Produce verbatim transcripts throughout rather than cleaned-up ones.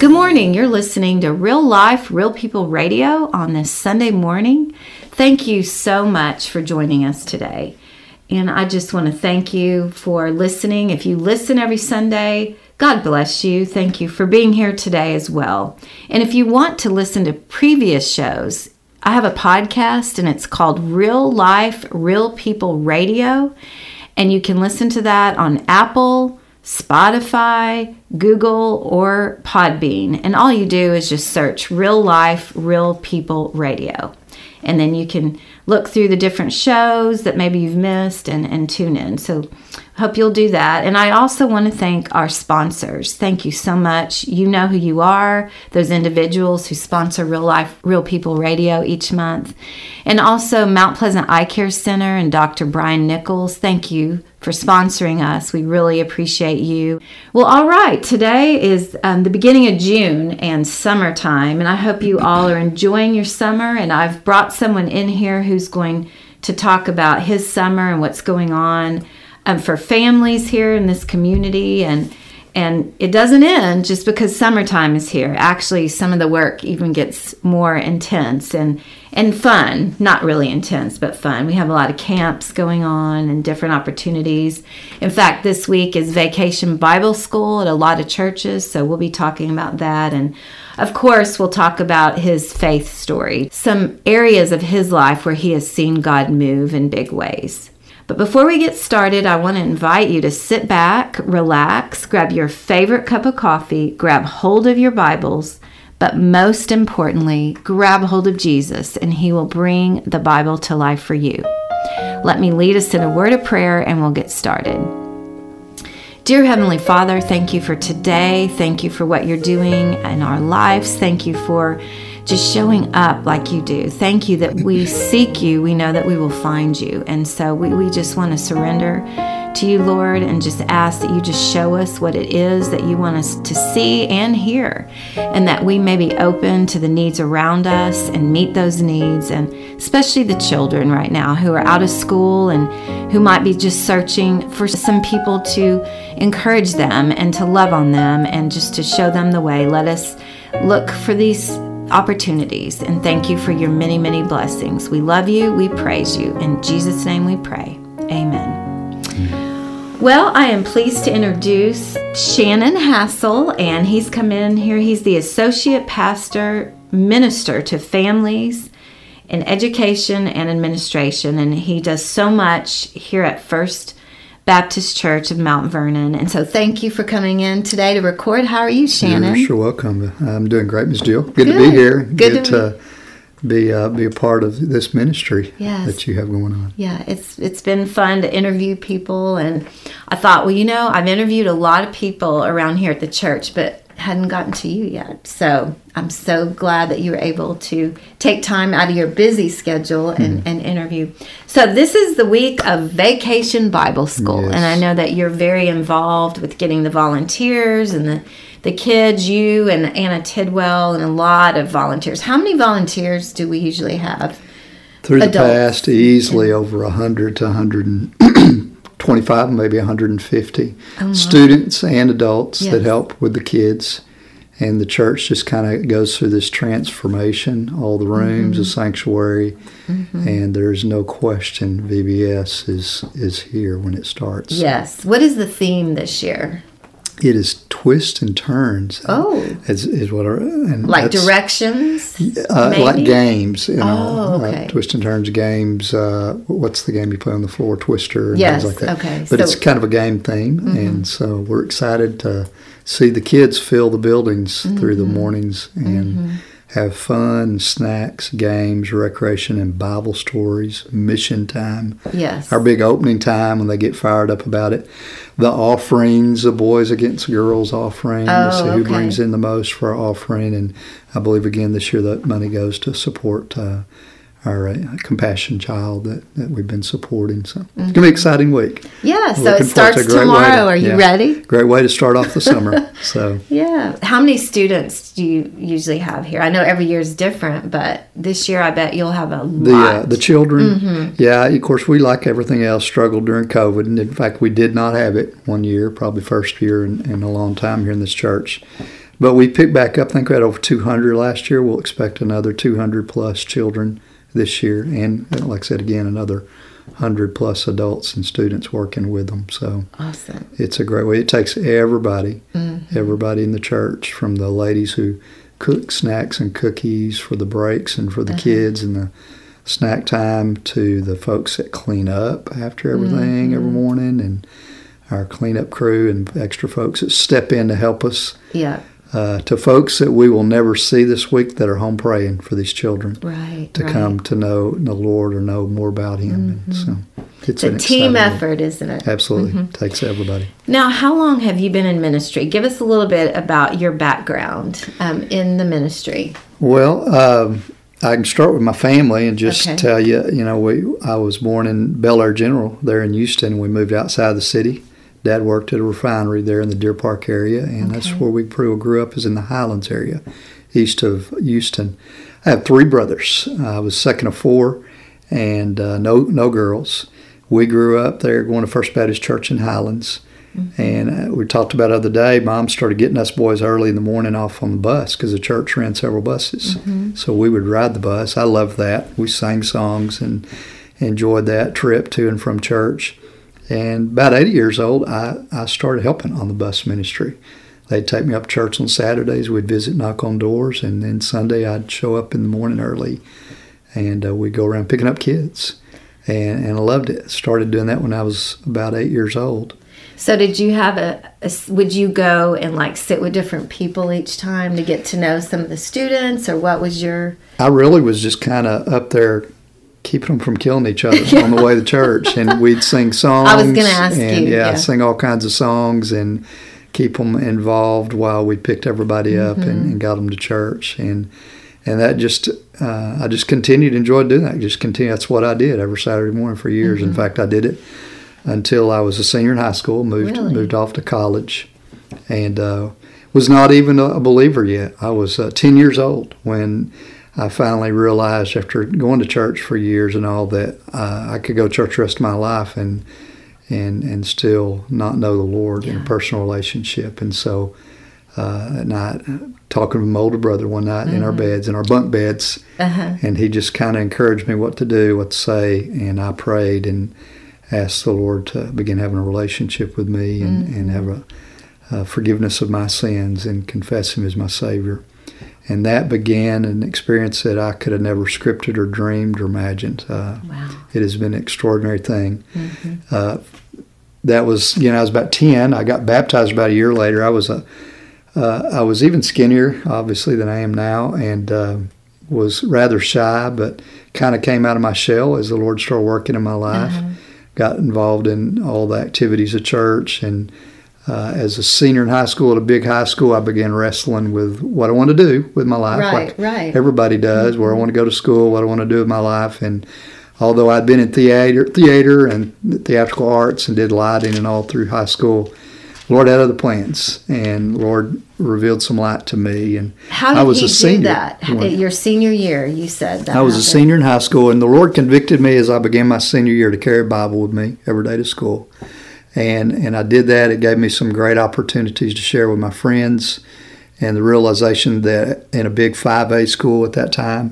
Good morning. You're listening to Real Life, Real People Radio on this Sunday morning. Thank you so much for joining us today. And I just want to thank you for listening. If you listen every Sunday, God bless you. Thank you for being here today as well. And if you want to listen to previous shows, I have a podcast and it's called Real Life, Real People Radio. And you can listen to that on Apple, Spotify, Google, or Podbean. And all you do is just search Real Life, Real People Radio. And then you can look through the different shows that maybe you've missed and, and tune in. So hope you'll do that. And I also want to thank our sponsors. Thank you so much. You know who you are, those individuals who sponsor Real Life, Real People Radio each month. And also Mount Pleasant Eye Care Center and Doctor Brian Nichols. Thank you for sponsoring us. We really appreciate you. Well, all right. Today is um, the beginning of June and summertime. And I hope you all are enjoying your summer. And I've brought someone in here who's going to talk about his summer and what's going on um, for families here in this community. And and it doesn't end just because summertime is here. Actually, some of the work even gets more intense and, and fun. Not really intense, but fun. We have a lot of camps going on and different opportunities. In fact, this week is Vacation Bible School at a lot of churches, so we'll be talking about that. And of course, we'll talk about his faith story, some areas of his life where he has seen God move in big ways. But before we get started, I want to invite you to sit back, relax, grab your favorite cup of coffee, grab hold of your Bibles, but most importantly, grab hold of Jesus, and He will bring the Bible to life for you. Let me lead us in a word of prayer, and we'll get started. Dear Heavenly Father, thank you for today. Thank you for what you're doing in our lives. Thank you for just showing up like you do. Thank you that we seek you. We know that we will find you. And so we, we just want to surrender to you, Lord, and just ask that you just show us what it is that you want us to see and hear, and that we may be open to the needs around us and meet those needs, and especially the children right now who are out of school and who might be just searching for some people to encourage them and to love on them and just to show them the way. Let us look for these opportunities, and thank you for your many, many blessings. We love you. We praise you. In Jesus' name we pray. Amen. Amen. Well, I am pleased to introduce Shannon Hassell, and he's come in here. He's the Associate Pastor, Minister to Families in Education and Administration, and he does so much here at First Baptist Church of Mount Vernon. And so thank you for coming in today to record. How are you, Shannon? You're sure welcome. I'm doing great, Miz Jill. Good, Good. to be here. Good, Good to be. Uh, be, uh, be a part of this ministry yes. that you have going on. Yeah, it's it's been fun to interview people. And I thought, well, you know, I've interviewed a lot of people around here at the church, but hadn't gotten to you yet. So I'm so glad that you were able to take time out of your busy schedule and, mm. and interview. So this is the week of Vacation Bible School. Yes. And I know that you're very involved with getting the volunteers and the, the kids, you and Anna Tidwell and a lot of volunteers. How many volunteers do we usually have? Through Adults. The past, easily over one hundred to one hundred twenty-five, maybe one hundred fifty oh, wow. students and adults yes. that help with the kids. And the church just kind of goes through this transformation, all the rooms, mm-hmm. the sanctuary, mm-hmm. and there's no question V B S is, is here when it starts. Yes. What is the theme this year? It is twists and turns. Oh. Is, is what are, and like directions? Uh, like games. You know, oh, okay. Uh, twist and turns games. Uh, what's the game you play on the floor? Twister and yes, things like that. Okay. But so, it's kind of a game theme, mm-hmm. and so we're excited to see the kids fill the buildings mm-hmm. through the mornings and mm-hmm. have fun, snacks, games, recreation, and Bible stories, mission time. Yes. Our big opening time when they get fired up about it. The offerings, the boys against girls offering, oh, to see who okay. brings in the most for our offering. And I believe, again, this year that money goes to support uh, our uh, compassion child that, that we've been supporting. So mm-hmm. it's going to be an exciting week. Yeah, so it starts to tomorrow. To, Are you yeah, ready? Great way to start off the summer. So yeah. How many students do you usually have here? I know every year is different, but this year I bet you'll have a lot. The, uh, the children, mm-hmm. yeah, of course we, like everything else, struggled during COVID. And in fact, we did not have it one year, probably first year in, in a long time here in this church. But we picked back up. I think we had over two hundred last year. We'll expect another two hundred plus children this year. And like I said, again, another one hundred plus adults and students working with them. So awesome. It's a great way. It takes everybody, mm-hmm. everybody in the church, from the ladies who cook snacks and cookies for the breaks and for the mm-hmm. kids and the snack time, to the folks that clean up after everything mm-hmm. every morning, and our cleanup crew and extra folks that step in to help us. Yeah. Uh, to folks that we will never see this week that are home praying for these children, right, to right. come to know the Lord or know more about Him. Mm-hmm. So it's, it's a team effort, isn't it? Absolutely, mm-hmm. takes everybody. Now, how long have you been in ministry? Give us a little bit about your background um, in the ministry. Well, uh, I can start with my family and just okay. tell you. You know, we I was born in Bel Air General there in Houston. We moved outside of the city. Dad worked at a refinery there in the Deer Park area, and okay. that's where we pretty well grew up, is in the Highlands area, east of Houston. I have three brothers. I was second of four, and uh, no no girls. We grew up there going to First Baptist Church in Highlands, mm-hmm. and we talked about the other day, Mom started getting us boys early in the morning off on the bus because the church ran several buses. Mm-hmm. So we would ride the bus. I loved that. We sang songs and enjoyed that trip to and from church. And about eighty years old, I, I started helping on the bus ministry. They'd take me up to church on Saturdays. We'd visit, knock on doors, and then Sunday I'd show up in the morning early, and uh, we'd go around picking up kids. And, and I loved it. Started doing that when I was about eight years old. So did you have a, a, would you go and like sit with different people each time to get to know some of the students, or what was your? I really was just kind of up there keeping them from killing each other yeah. on the way to church. And we'd sing songs. I was going to ask and, you. Yeah, yeah, sing all kinds of songs and keep them involved while we picked everybody up mm-hmm. and, and got them to church. And and that just, uh, I just continued to enjoy doing that. Just continue. That's what I did every Saturday morning for years. Mm-hmm. In fact, I did it until I was a senior in high school, moved really? moved off to college, and uh, was not even a believer yet. I was uh, ten years old when I finally realized, after going to church for years and all, that uh, I could go to church the rest of my life and and and still not know the Lord yeah. in a personal relationship. And so uh, at night, talking with my older brother one night mm-hmm. in our beds, in our bunk beds, uh-huh. and he just kind of encouraged me what to do, what to say, and I prayed and asked the Lord to begin having a relationship with me and, mm-hmm. and have a, a forgiveness of my sins and confess Him as my Savior. And that began an experience that I could have never scripted or dreamed or imagined. Uh, wow. It has been an extraordinary thing. Mm-hmm. Uh, that was, you know, I was about ten. I got baptized about a year later. I was a, uh, I was even skinnier, obviously, than I am now, and uh, was rather shy, but kind of came out of my shell as the Lord started working in my life. Mm-hmm. Got involved in all the activities of church, and Uh, as a senior in high school at a big high school, I began wrestling with what I want to do with my life, right, like right. everybody does, mm-hmm. where I want to go to school, what I want to do with my life. And although I'd been in theater theater and theatrical arts and did lighting and all through high school, the Lord had other plans, and the Lord revealed some light to me. And How did I was he a senior, do that? When, your senior year, you said that. I was happened. a senior in high school, and the Lord convicted me as I began my senior year to carry a Bible with me every day to school. And and I did that. It gave me some great opportunities to share with my friends, and the realization that in a big five A school at that time,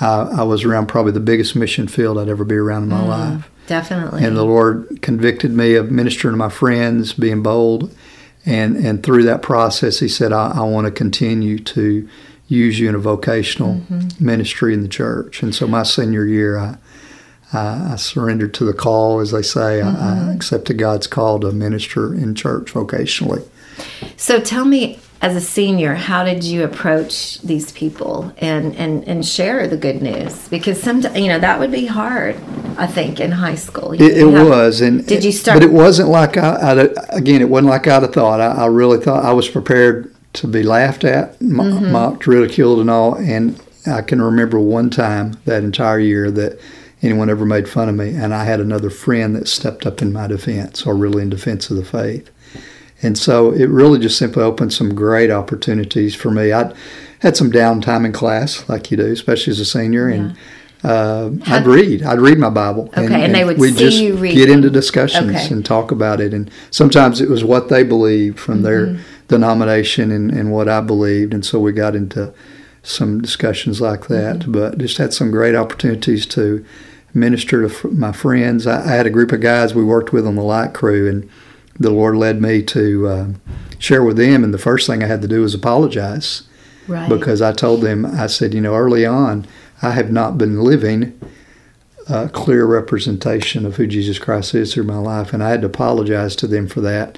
uh, I was around probably the biggest mission field I'd ever be around in my mm, life. Definitely. And the Lord convicted me of ministering to my friends, being bold. And, and through that process, He said, I, I want to continue to use you in a vocational mm-hmm. ministry in the church. And so my senior year, I... I surrendered to the call, as they say. Mm-hmm. I accepted God's call to minister in church vocationally. So tell me, as a senior, how did you approach these people and, and, and share the good news? Because sometimes, you know, that would be hard, I think, in high school. You it it have, was. And did you start? But it wasn't like I, I again, it wasn't like I'd have thought. I, I really thought I was prepared to be laughed at, mm-hmm. mocked, ridiculed, and all. And I can remember one time that entire year that anyone ever made fun of me, and I had another friend that stepped up in my defense, or really in defense of the faith. And so it really just simply opened some great opportunities for me. I had some downtime in class, like you do, especially as a senior, yeah. and uh, I'd read. I'd read my Bible. Okay, and, and, and they would see just you reading. We'd just get into discussions okay. and talk about it, and sometimes it was what they believed from mm-hmm. their denomination and, and what I believed, and so we got into some discussions like that, mm-hmm. but just had some great opportunities to minister to my friends. I, I had a group of guys we worked with on the light crew, and the Lord led me to uh, share with them, and the first thing I had to do was apologize, right. because I told them, I said, you know, early on, I have not been living a clear representation of who Jesus Christ is through my life, and I had to apologize to them for that.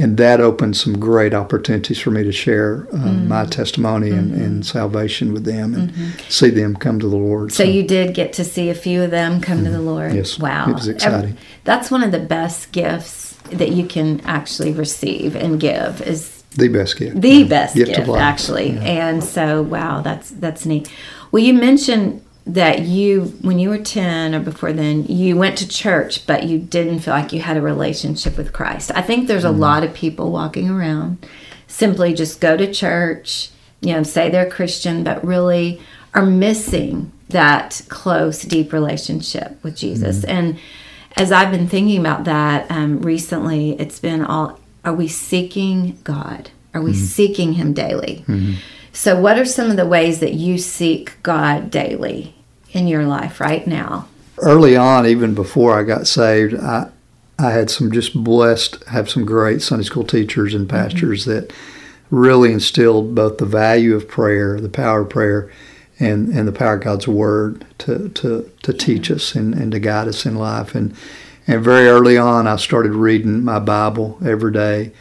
And that opened some great opportunities for me to share um, mm-hmm. my testimony and, mm-hmm. and salvation with them and mm-hmm. see them come to the Lord. So, so you did get to see a few of them come mm-hmm. to the Lord? Yes. Wow. It was exciting. That's one of the best gifts that you can actually receive and give is... The best gift. The mm-hmm. best gift, gift actually. Yeah. And so, wow, that's that's neat. Well, you mentioned that you, when you were ten or before then, you went to church, but you didn't feel like you had a relationship with Christ. I think there's a mm-hmm. lot of people walking around simply just go to church, you know, say they're Christian, but really are missing that close, deep relationship with Jesus. Mm-hmm. And as I've been thinking about that um, recently, it's been all, are we seeking God? Are we mm-hmm. seeking Him daily? Mm-hmm. So what are some of the ways that you seek God daily in your life right now? Early on, even before I got saved, I I had some just blessed, have some great Sunday school teachers and pastors mm-hmm. that really instilled both the value of prayer, the power of prayer, and, and the power of God's Word to to, to teach us and, and to guide us in life. And, and very early on, I started reading my Bible every day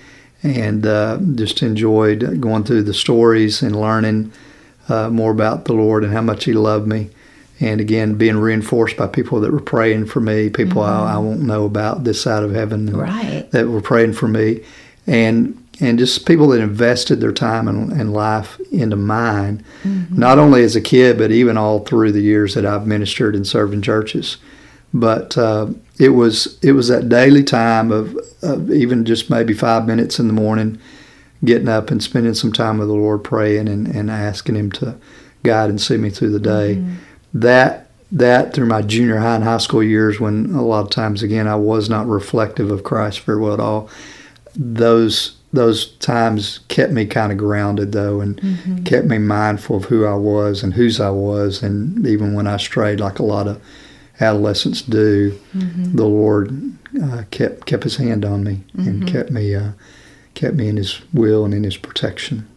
and uh, just enjoyed going through the stories and learning uh, more about the Lord and how much He loved me. And again, being reinforced by people that were praying for me, people mm-hmm. I, I won't know about this side of heaven right. that were praying for me, and and just people that invested their time and, and life into mine, mm-hmm. not only as a kid, but even all through the years that I've ministered and served in churches. But uh, it was it was that daily time of, of even just maybe five minutes in the morning, getting up and spending some time with the Lord, praying and, and asking Him to guide and see me through the day. Mm-hmm. That that through my junior high and high school years, when a lot of times, again, I was not reflective of Christ very well at all, those those times kept me kind of grounded, though, and mm-hmm. kept me mindful of who I was and whose I was. And even when I strayed, like a lot of adolescents do, mm-hmm. the Lord uh, kept kept His hand on me mm-hmm. and kept me uh, kept me in His will and in His protection.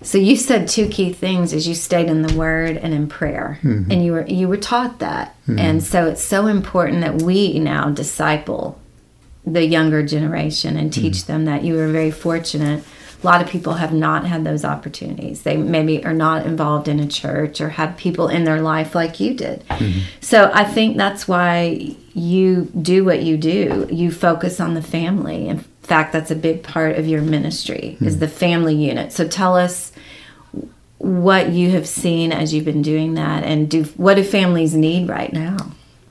So you said two key things is you stayed in the Word and in prayer, mm-hmm. and you were you were taught that, mm-hmm. and so it's so important that we now disciple the younger generation and teach mm-hmm. them that. You were very fortunate. A lot of people have not had those opportunities. They maybe are not involved in a church or have people in their life like you did. Mm-hmm. So I think that's why you do what you do. You focus on the family. In fact, that's a big part of your ministry mm-hmm. is the family unit. So tell us what you have seen as you've been doing that, and do what do families need right now?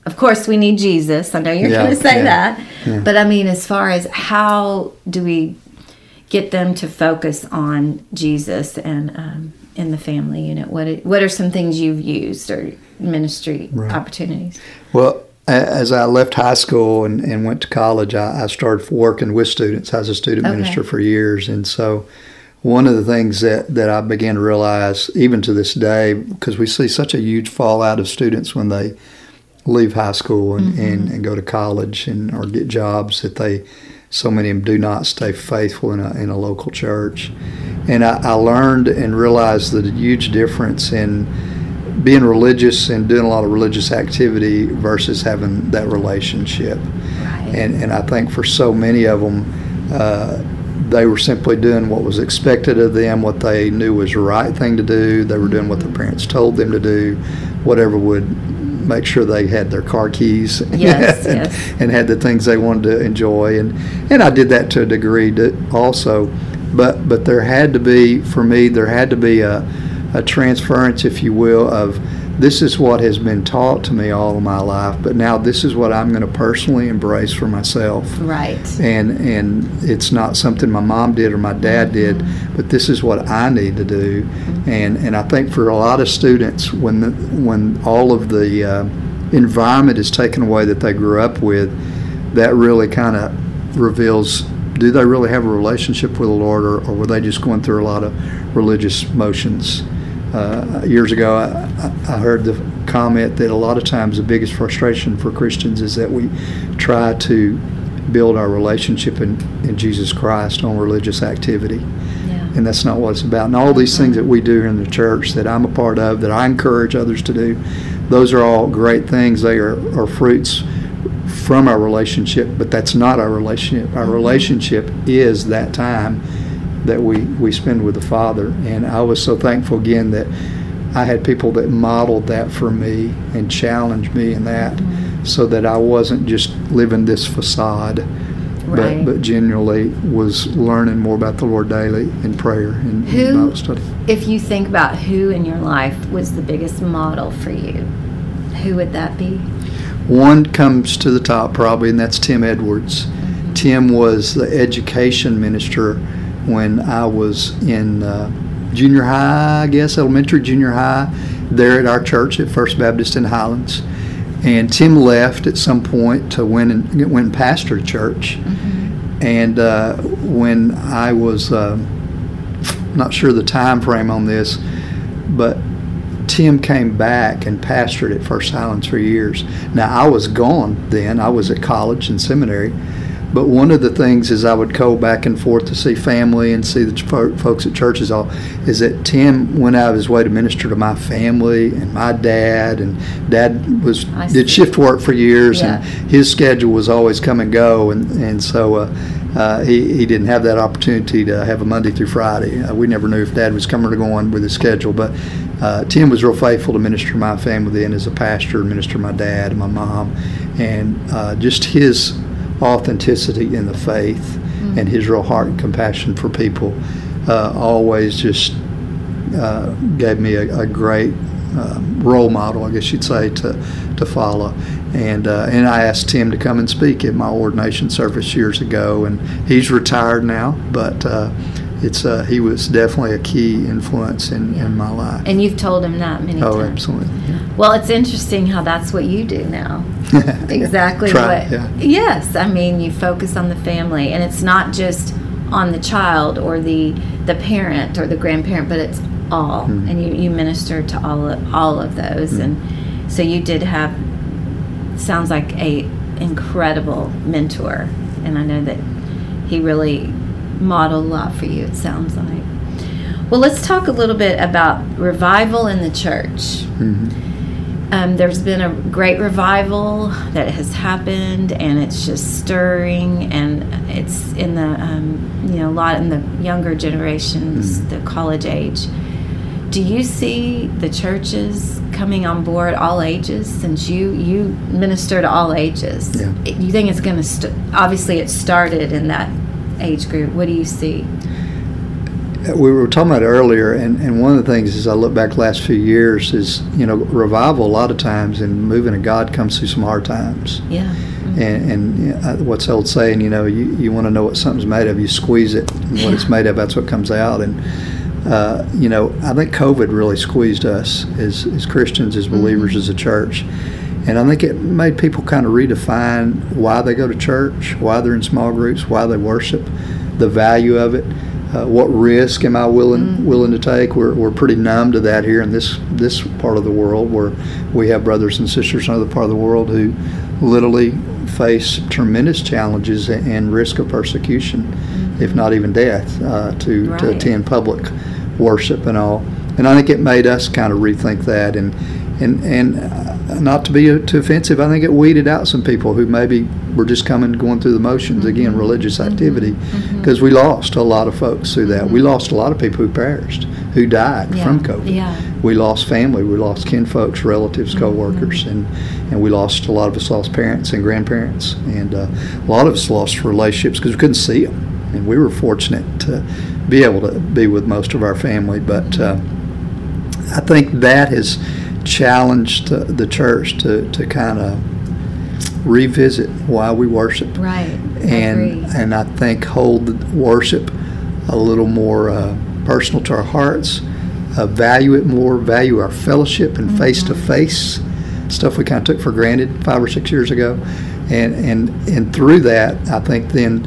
Of course, we need Jesus. I know you're yeah, going to say yeah, that. Yeah. But I mean, as far as how do we get them to focus on Jesus and um, in the family unit? What what are some things you've used or ministry right. opportunities? Well, as I left high school and, and went to college, I, I started working with students. I was a student okay. minister for years. And so one of the things that, that I began to realize, even to this day, because we see such a huge fallout of students when they leave high school and, mm-hmm. and, and go to college and or get jobs that they... So many of them do not stay faithful in a, in a local church. And I, I learned and realized the huge difference in being religious and doing a lot of religious activity versus having that relationship. Right. And, and I think for so many of them, uh, they were simply doing what was expected of them, what they knew was the right thing to do. They were doing what their parents told them to do, whatever would... make sure they had their car keys yes, and, yes. and had the things they wanted to enjoy. And, and I did that to a degree also. But but there had to be, for me, there had to be a, a transference, if you will, of this is what has been taught to me all of my life, but now this is what I'm going to personally embrace for myself. Right. And and it's not something my mom did or my dad did, mm-hmm. but this is what I need to do. Mm-hmm. And and I think for a lot of students, when the, when all of the uh, environment is taken away that they grew up with, that really kind of reveals do they really have a relationship with the Lord, or, or were they just going through a lot of religious motions? Uh, years ago, I, I heard the comment that a lot of times the biggest frustration for Christians is that we try to build our relationship in, in Jesus Christ on religious activity. Yeah. And that's not what it's about. And all these things that we do in the church that I'm a part of, that I encourage others to do, those are all great things. They are, are fruits from our relationship, but that's not our relationship. Our relationship is that time that we, we spend with the Father. And I was so thankful again that I had people that modeled that for me and challenged me in that, so that I wasn't just living this facade, right. but, but genuinely was learning more about the Lord daily in prayer and who, in Bible study. If you think about who in your life was the biggest model for you, who would that be? One comes to the top probably, and that's Tim Edwards. Mm-hmm. Tim was the education minister when I was in uh, junior high, I guess, elementary, junior high, there at our church at First Baptist in Highlands. And Tim left at some point to win and, win pastor church. Mm-hmm. And uh, when I was, uh, not sure the time frame on this, but Tim came back and pastored at First Highlands for years. Now, I was gone then. I was at college and seminary. But one of the things is I would go back and forth to see family and see the fo- folks at churches. All is that Tim went out of his way to minister to my family and my dad. And Dad was did shift work for years, yeah. and his schedule was always come and go. And and so uh, uh, he he didn't have that opportunity to have a Monday through Friday. Uh, we never knew if Dad was coming or going with his schedule. But uh, Tim was real faithful to minister to my family then as a pastor, minister to my dad and my mom, and uh, just his authenticity in the faith, mm-hmm. and his real heart and compassion for people uh, always just uh, gave me a, a great uh, role model, I guess you'd say, to to follow. And uh, and I asked Tim to come and speak at my ordination service years ago, and he's retired now, but uh, it's uh, he was definitely a key influence in, yeah. in my life. And you've told him that many oh, times. Oh, absolutely. Yeah. Well, it's interesting how that's what you do now. Exactly. Try, what yeah. Yes, I mean, you focus on the family, and it's not just on the child or the the parent or the grandparent, but it's all. Mm-hmm. And you, you minister to all of, all of those. Mm-hmm. And so you did have, sounds like, a incredible mentor, and I know that he really modeled a lot for you, it sounds like. Well, let's talk a little bit about revival in the church. Mm-hmm. Um, there's been a great revival that has happened, and it's just stirring, and it's in the um, you know a lot in the younger generations, mm-hmm. the college age. Do you see the churches coming on board, all ages? Since you you minister to all ages, yeah. you think it's going to st- obviously it started in that age group. What do you see? We were talking about it earlier, and, and one of the things as I look back last few years is, you know, revival a lot of times and moving of God comes through some hard times. Yeah. Mm-hmm. And, and uh, what's the old saying, you know, you, you want to know what something's made of, you squeeze it, and yeah. what it's made of, that's what comes out. And, uh, you know, I think COVID really squeezed us as, as Christians, as believers, mm-hmm. as a church. And I think it made people kind of redefine why they go to church, why they're in small groups, why they worship, the value of it. Uh, what risk am I willing mm. willing to take? We're we're pretty numb to that here in this this part of the world, where we have brothers and sisters in another part of the world who literally face tremendous challenges and risk of persecution, mm-hmm. if not even death, uh, to, right. to attend public worship and all. And I think it made us kind of rethink that. And and and uh, not to be too offensive, I think it weeded out some people who maybe were just coming, going through the motions, mm-hmm. again, religious activity, because mm-hmm. we lost a lot of folks through that. Mm-hmm. We lost a lot of people who perished, who died yeah. from COVID. Yeah. We lost family. We lost kinfolks, relatives, mm-hmm. co-workers, and, and we lost, a lot of us lost parents and grandparents, and uh, a lot of us lost relationships because we couldn't see them. And we were fortunate to be able to be with most of our family, but uh, I think that has challenged uh, the church to, to kind of revisit why we worship, right? And I and I think hold worship a little more uh, personal to our hearts, uh, value it more, value our fellowship and face to face stuff we kind of took for granted five or six years ago, and and and through that I think then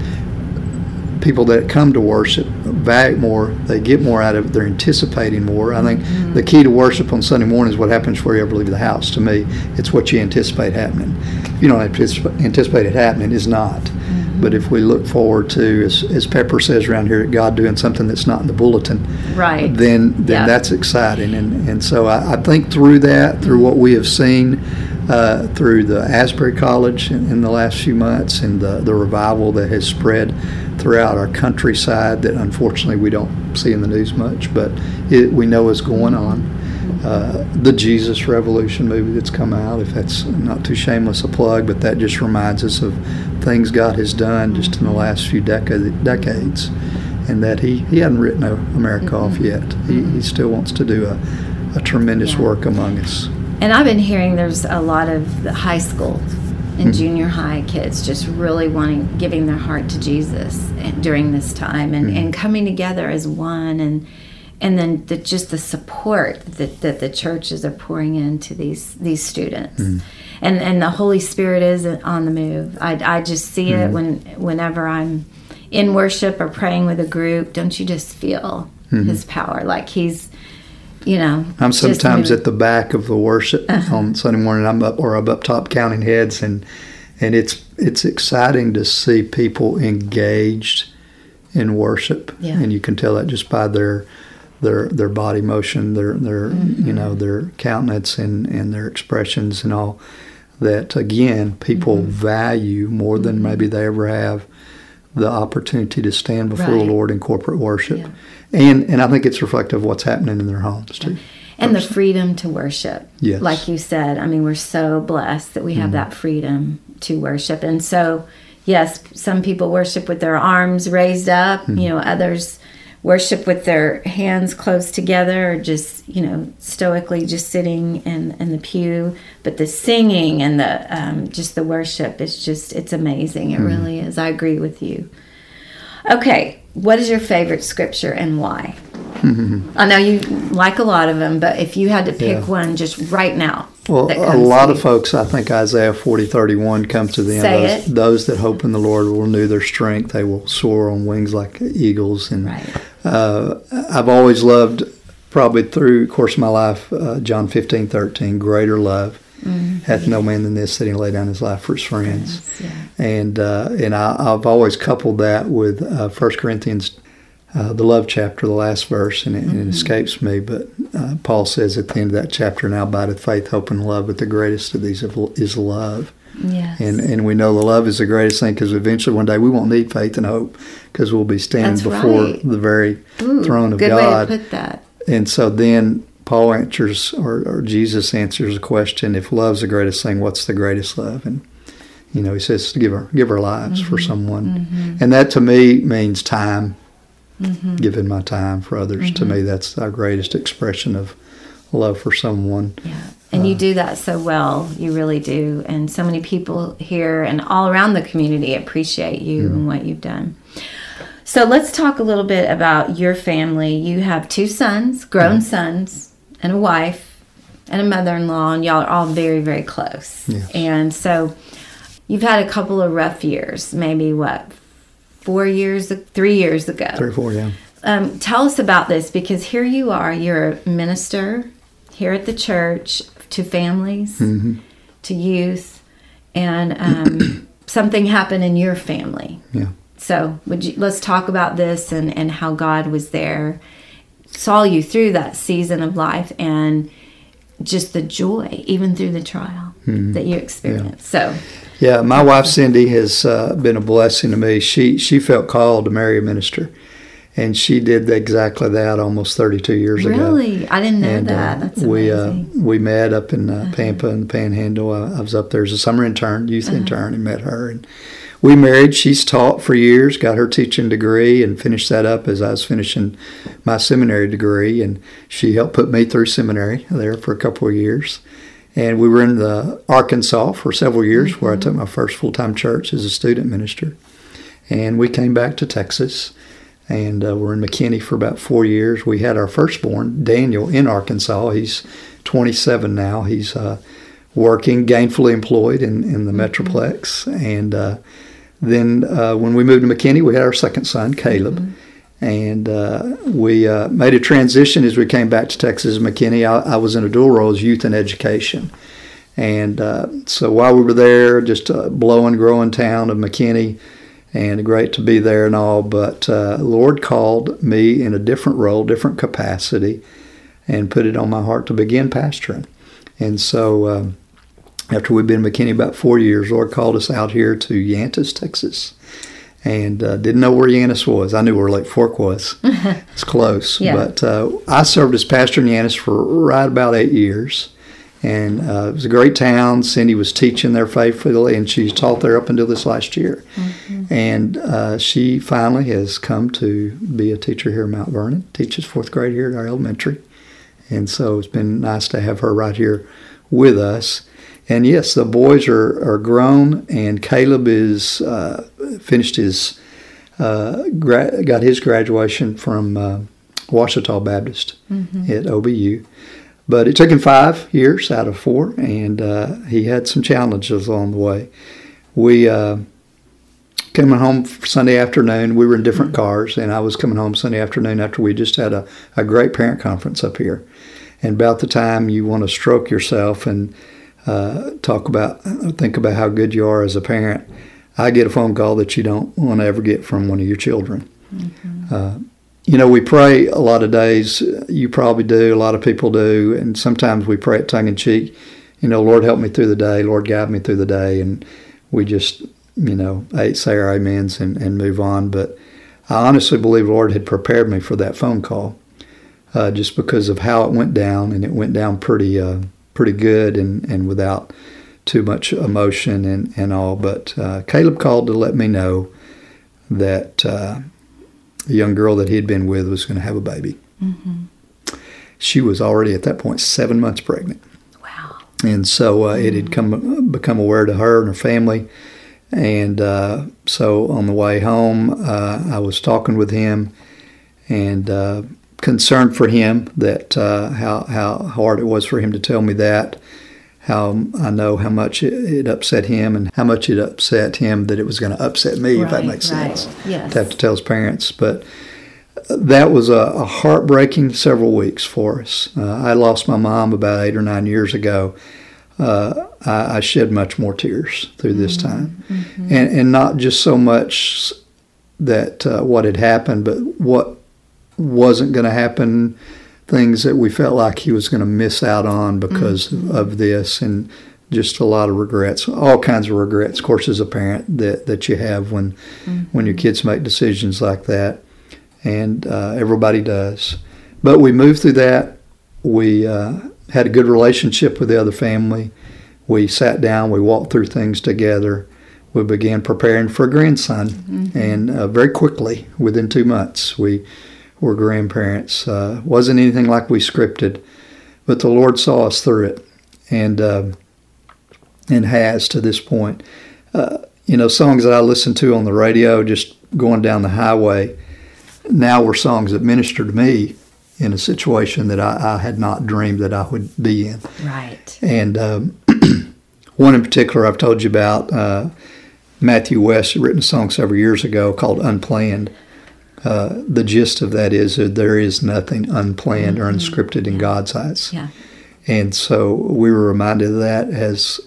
people that come to worship value more, they get more out of it, they're anticipating more. I think mm-hmm. the key to worship on Sunday morning is what happens before you ever leave the house. To me, it's what you anticipate happening. If you don't anticipate it happening, it's not. Mm-hmm. But if we look forward to, as, as Pepper says around here, God doing something that's not in the bulletin, right? then then yeah. that's exciting. And, and so I, I think through that, through what we have seen, Uh, through the Asbury College in, in the last few months, and the, the revival that has spread throughout our countryside that unfortunately we don't see in the news much, but it, we know is going on. Uh, the Jesus Revolution movie that's come out, if that's not too shameless a plug, but that just reminds us of things God has done just in the last few decade, decades, and that he, he hadn't written America mm-hmm. off yet. He, he still wants to do a, a tremendous yeah. work among us. And I've been hearing there's a lot of the high school and mm-hmm. junior high kids just really wanting, giving their heart to Jesus during this time, and, mm-hmm. and coming together as one, and and then the, just the support that, that the churches are pouring into these these students, mm-hmm. and and the Holy Spirit is on the move. I, I just see mm-hmm. it when whenever I'm in worship or praying with a group. Don't you just feel mm-hmm. His power? Like He's. You know, I'm sometimes at the back of the worship uh-huh. on Sunday morning. I'm up or I'm up top counting heads, and and it's it's exciting to see people engaged in worship, yeah. and you can tell that just by their their their body motion, their their mm-hmm. you know their countenance and, and their expressions and all. That again, people mm-hmm. value more mm-hmm. than maybe they ever have the opportunity to stand before right. the Lord in corporate worship. Yeah. And and I think it's reflective of what's happening in their homes, too. And the freedom to worship. Yes. Like you said, I mean, we're so blessed that we have mm-hmm. that freedom to worship. And so, yes, some people worship with their arms raised up. Mm-hmm. You know, others worship with their hands close together, or just, you know, stoically just sitting in, in the pew. But the singing and the um, just the worship is just, it's amazing. It mm-hmm. really is. I agree with you. Okay, what is your favorite scripture and why? Mm-hmm. I know you like a lot of them, but if you had to pick yeah. one just right now. Well, a lot of folks, I think Isaiah forty thirty-one comes to them. Say those, it. Those that hope in the Lord will renew their strength. They will soar on wings like eagles. And right. uh, I've always loved, probably through the course of my life, uh, John fifteen thirteen, greater love. Mm-hmm. Hath no man than this, that he lay down his life for his friends. Yes, yeah. And uh, and I, I've always coupled that with uh, First Corinthians, uh, the love chapter, the last verse, and it, mm-hmm. and it escapes me, but uh, Paul says at the end of that chapter, now abideth faith, hope, and love, but the greatest of these is love. Yes. And and we know the love is the greatest thing, because eventually one day we won't need faith and hope, because we'll be standing That's before right. the very Ooh, throne of good God. Good way to put that. And so then Paul answers, or, or Jesus answers the question, if love's the greatest thing, what's the greatest love? And, you know, he says to give our, give our lives mm-hmm. for someone. Mm-hmm. And that to me means time, mm-hmm. giving my time for others. Mm-hmm. To me, that's our greatest expression of love for someone. Yeah, and uh, you do that so well. You really do. And so many people here and all around the community appreciate you mm-hmm. and what you've done. So let's talk a little bit about your family. You have two sons, grown mm-hmm. sons. And a wife, and a mother-in-law, and y'all are all very, very close. Yes. And so you've had a couple of rough years, maybe what, four years, three years ago? Three or four, yeah. Um, tell us about this, because here you are, you're a minister here at the church to families, mm-hmm. to youth, and um, something happened in your family. Yeah. So would you, let's talk about this and, and how God was there. Saw you through that season of life, and just the joy, even through the trial mm-hmm. that you experienced. Yeah. So, yeah, my wife Cindy has uh, been a blessing to me. She she felt called to marry a minister, and she did exactly that almost thirty-two years really? ago. Really, I didn't know and, that. Uh, That's we uh, we met up in uh, Pampa in the Panhandle. I, I was up there as a summer intern, youth uh-huh. intern, and met her. And we married. She's taught for years, got her teaching degree, and finished that up as I was finishing my seminary degree. And she helped put me through seminary there for a couple of years. And we were in the Arkansas for several years, mm-hmm. where I took my first full-time church as a student minister. And we came back to Texas, and uh, we're in McKinney for about four years. We had our firstborn, Daniel, in Arkansas. He's twenty-seven now. He's uh, working, gainfully employed in, in the mm-hmm. Metroplex, and uh, Then uh, when we moved to McKinney, we had our second son, Caleb. Mm-hmm. And uh, we uh, made a transition as we came back to Texas and McKinney. I, I was in a dual role as youth and education. And uh, so while we were there, just a blowing, growing town of McKinney, and great to be there and all, but uh, Lord called me in a different role, different capacity, and put it on my heart to begin pastoring. And so uh, after we'd been in McKinney about four years, Lord called us out here to Yantis, Texas. And uh, didn't know where Yantis was. I knew where Lake Fork was. It's close. Yeah. But uh, I served as pastor in Yantis for right about eight years. And uh, it was a great town. Cindy was teaching there faithfully, and she's taught there up until this last year. Mm-hmm. And uh, she finally has come to be a teacher here in Mount Vernon, teaches fourth grade here at our elementary. And so it's been nice to have her right here with us. And yes, the boys are, are grown, and Caleb is uh, finished his uh, gra- got his graduation from uh, Washita Baptist mm-hmm. at O B U. But it took him five years out of four, and uh, he had some challenges along the way. We uh, coming home Sunday afternoon. We were in different mm-hmm. cars, and I was coming home Sunday afternoon after we just had a, a great parent conference up here. And about the time you want to stroke yourself and Uh, talk about, think about how good you are as a parent, I get a phone call that you don't want to ever get from one of your children. Mm-hmm. Uh, you know, we pray a lot of days. You probably do. A lot of people do. And sometimes we pray it tongue-in-cheek. You know, Lord, help me through the day. Lord, guide me through the day. And we just, you know, say our amens and, and move on. But I honestly believe the Lord had prepared me for that phone call uh, just because of how it went down, and it went down pretty uh pretty good and, and without too much emotion and, and all. But uh, Caleb called to let me know that uh, the young girl that he had been with was going to have a baby. Mm-hmm. She was already at that point seven months pregnant. Wow. And so uh, mm-hmm. it had come become aware to her and her family. And uh, so on the way home, uh, I was talking with him and uh concerned for him, that uh, how how hard it was for him to tell me that, how I know how much it, it upset him and how much it upset him that it was going to upset me, right, if that makes right. sense, yes. to have to tell his parents. But that was a, a heartbreaking several weeks for us. Uh, I lost my mom about eight or nine years ago. Uh, I, I shed much more tears through this mm-hmm. time, mm-hmm. And, and not just so much that uh, what had happened, but what wasn't going to happen, things that we felt like he was going to miss out on because mm-hmm. of this, and just a lot of regrets, all kinds of regrets, of course, as a parent that, that you have when mm-hmm. when your kids make decisions like that, and uh, everybody does. But we moved through that. We uh, had a good relationship with the other family. We sat down. We walked through things together. We began preparing for a grandson, mm-hmm. and uh, very quickly, within two months, we were grandparents. Uh, wasn't anything like we scripted, but the Lord saw us through it, and uh, and has to this point. Uh, you know, songs that I listened to on the radio just going down the highway now were songs that ministered to me in a situation that I, I had not dreamed that I would be in. Right. And um, one in particular I've told you about, uh, Matthew West had written a song several years ago called Unplanned. Uh, the gist of that is that there is nothing unplanned mm-hmm. or unscripted in yeah. God's eyes. Yeah. And so we were reminded of that as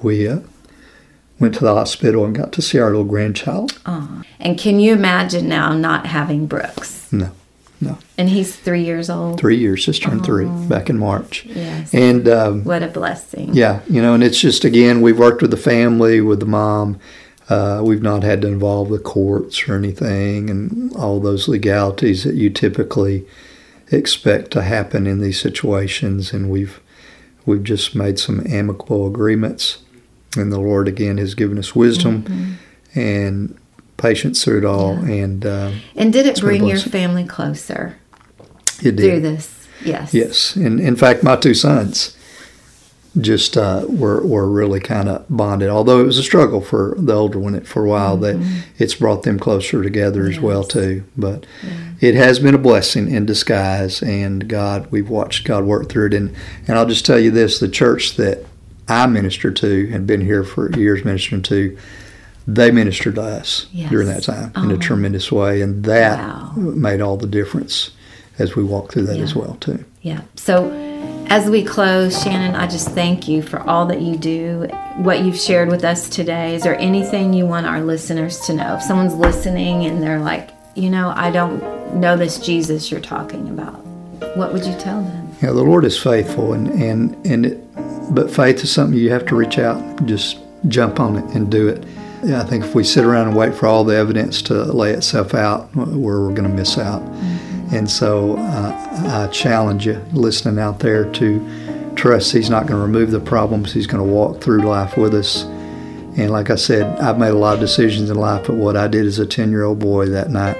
we uh, went to the hospital and got to see our little grandchild. Aww. And can you imagine now not having Brooks? No, no. And he's three years old? Three years, just turned Aww. three back in March. Yes. And um, what a blessing. Yeah, you know, and it's just, again, we've worked with the family, with the mom. Uh, we've not had to involve the courts or anything and all those legalities that you typically expect to happen in these situations. And we've we've just made some amicable agreements. And the Lord, again, has given us wisdom mm-hmm. and patience through it all. Yeah. And uh, and did it bring your family closer? It did. Through this, yes. Yes. And in fact, my two sons just uh, were, were really kind of bonded. Although it was a struggle for the older one for a while, mm-hmm. that it's brought them closer together yes. as well, too. But yeah. it has been a blessing in disguise, and God, we've watched God work through it. And, and I'll just tell you this, the church that I minister to and been here for years ministering to, they ministered to us yes. during that time oh. in a tremendous way, and that wow. made all the difference as we walked through that yeah. as well, too. Yeah. So as we close, Shannon, I just thank you for all that you do, what you've shared with us today. Is there anything you want our listeners to know? If someone's listening and they're like, you know, I don't know this Jesus you're talking about, what would you tell them? Yeah, the Lord is faithful, and, and, and it, but faith is something you have to reach out, just jump on it and do it. Yeah, I think if we sit around and wait for all the evidence to lay itself out, we're, we're going to miss out. Mm-hmm. And so uh, I challenge you, listening out there, to trust He's not going to remove the problems. He's going to walk through life with us. And like I said, I've made a lot of decisions in life, but what I did as a ten-year-old boy that night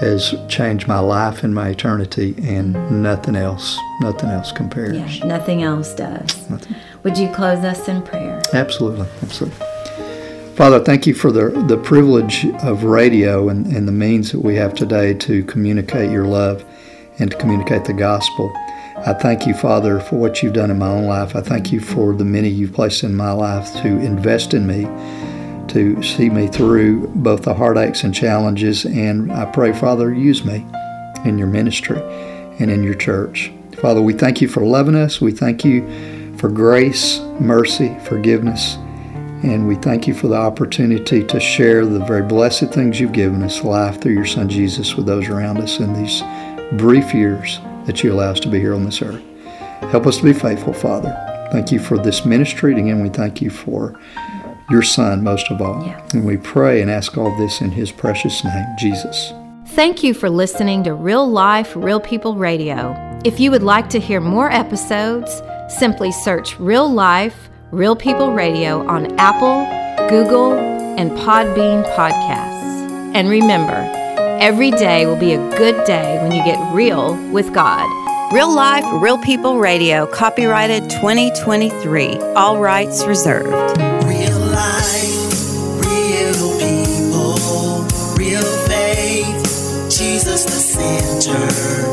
has changed my life and my eternity, and nothing else, nothing else compares. Yeah, nothing else does. Nothing. Would you close us in prayer? Absolutely, absolutely. Father, thank you for the, the privilege of radio and, and the means that we have today to communicate your love and to communicate the gospel. I thank you, Father, for what you've done in my own life. I thank you for the many you've placed in my life to invest in me, to see me through both the heartaches and challenges. And I pray, Father, use me in your ministry and in your church. Father, we thank you for loving us. We thank you for grace, mercy, forgiveness. And we thank you for the opportunity to share the very blessed things you've given us, life through your Son Jesus, with those around us in these brief years that you allow us to be here on this earth. Help us to be faithful, Father. Thank you for this ministry. And again, we thank you for your Son, most of all. Yeah. And we pray and ask all this in his precious name, Jesus. Thank you for listening to Real Life, Real People Radio. If you would like to hear more episodes, simply search Real Life, Real People Radio on Apple, Google, and Podbean podcasts. And remember, every day will be a good day when you get real with God. Real Life, Real People Radio, copyrighted twenty twenty-three. All rights reserved. Real life, real people, real faith, Jesus the center.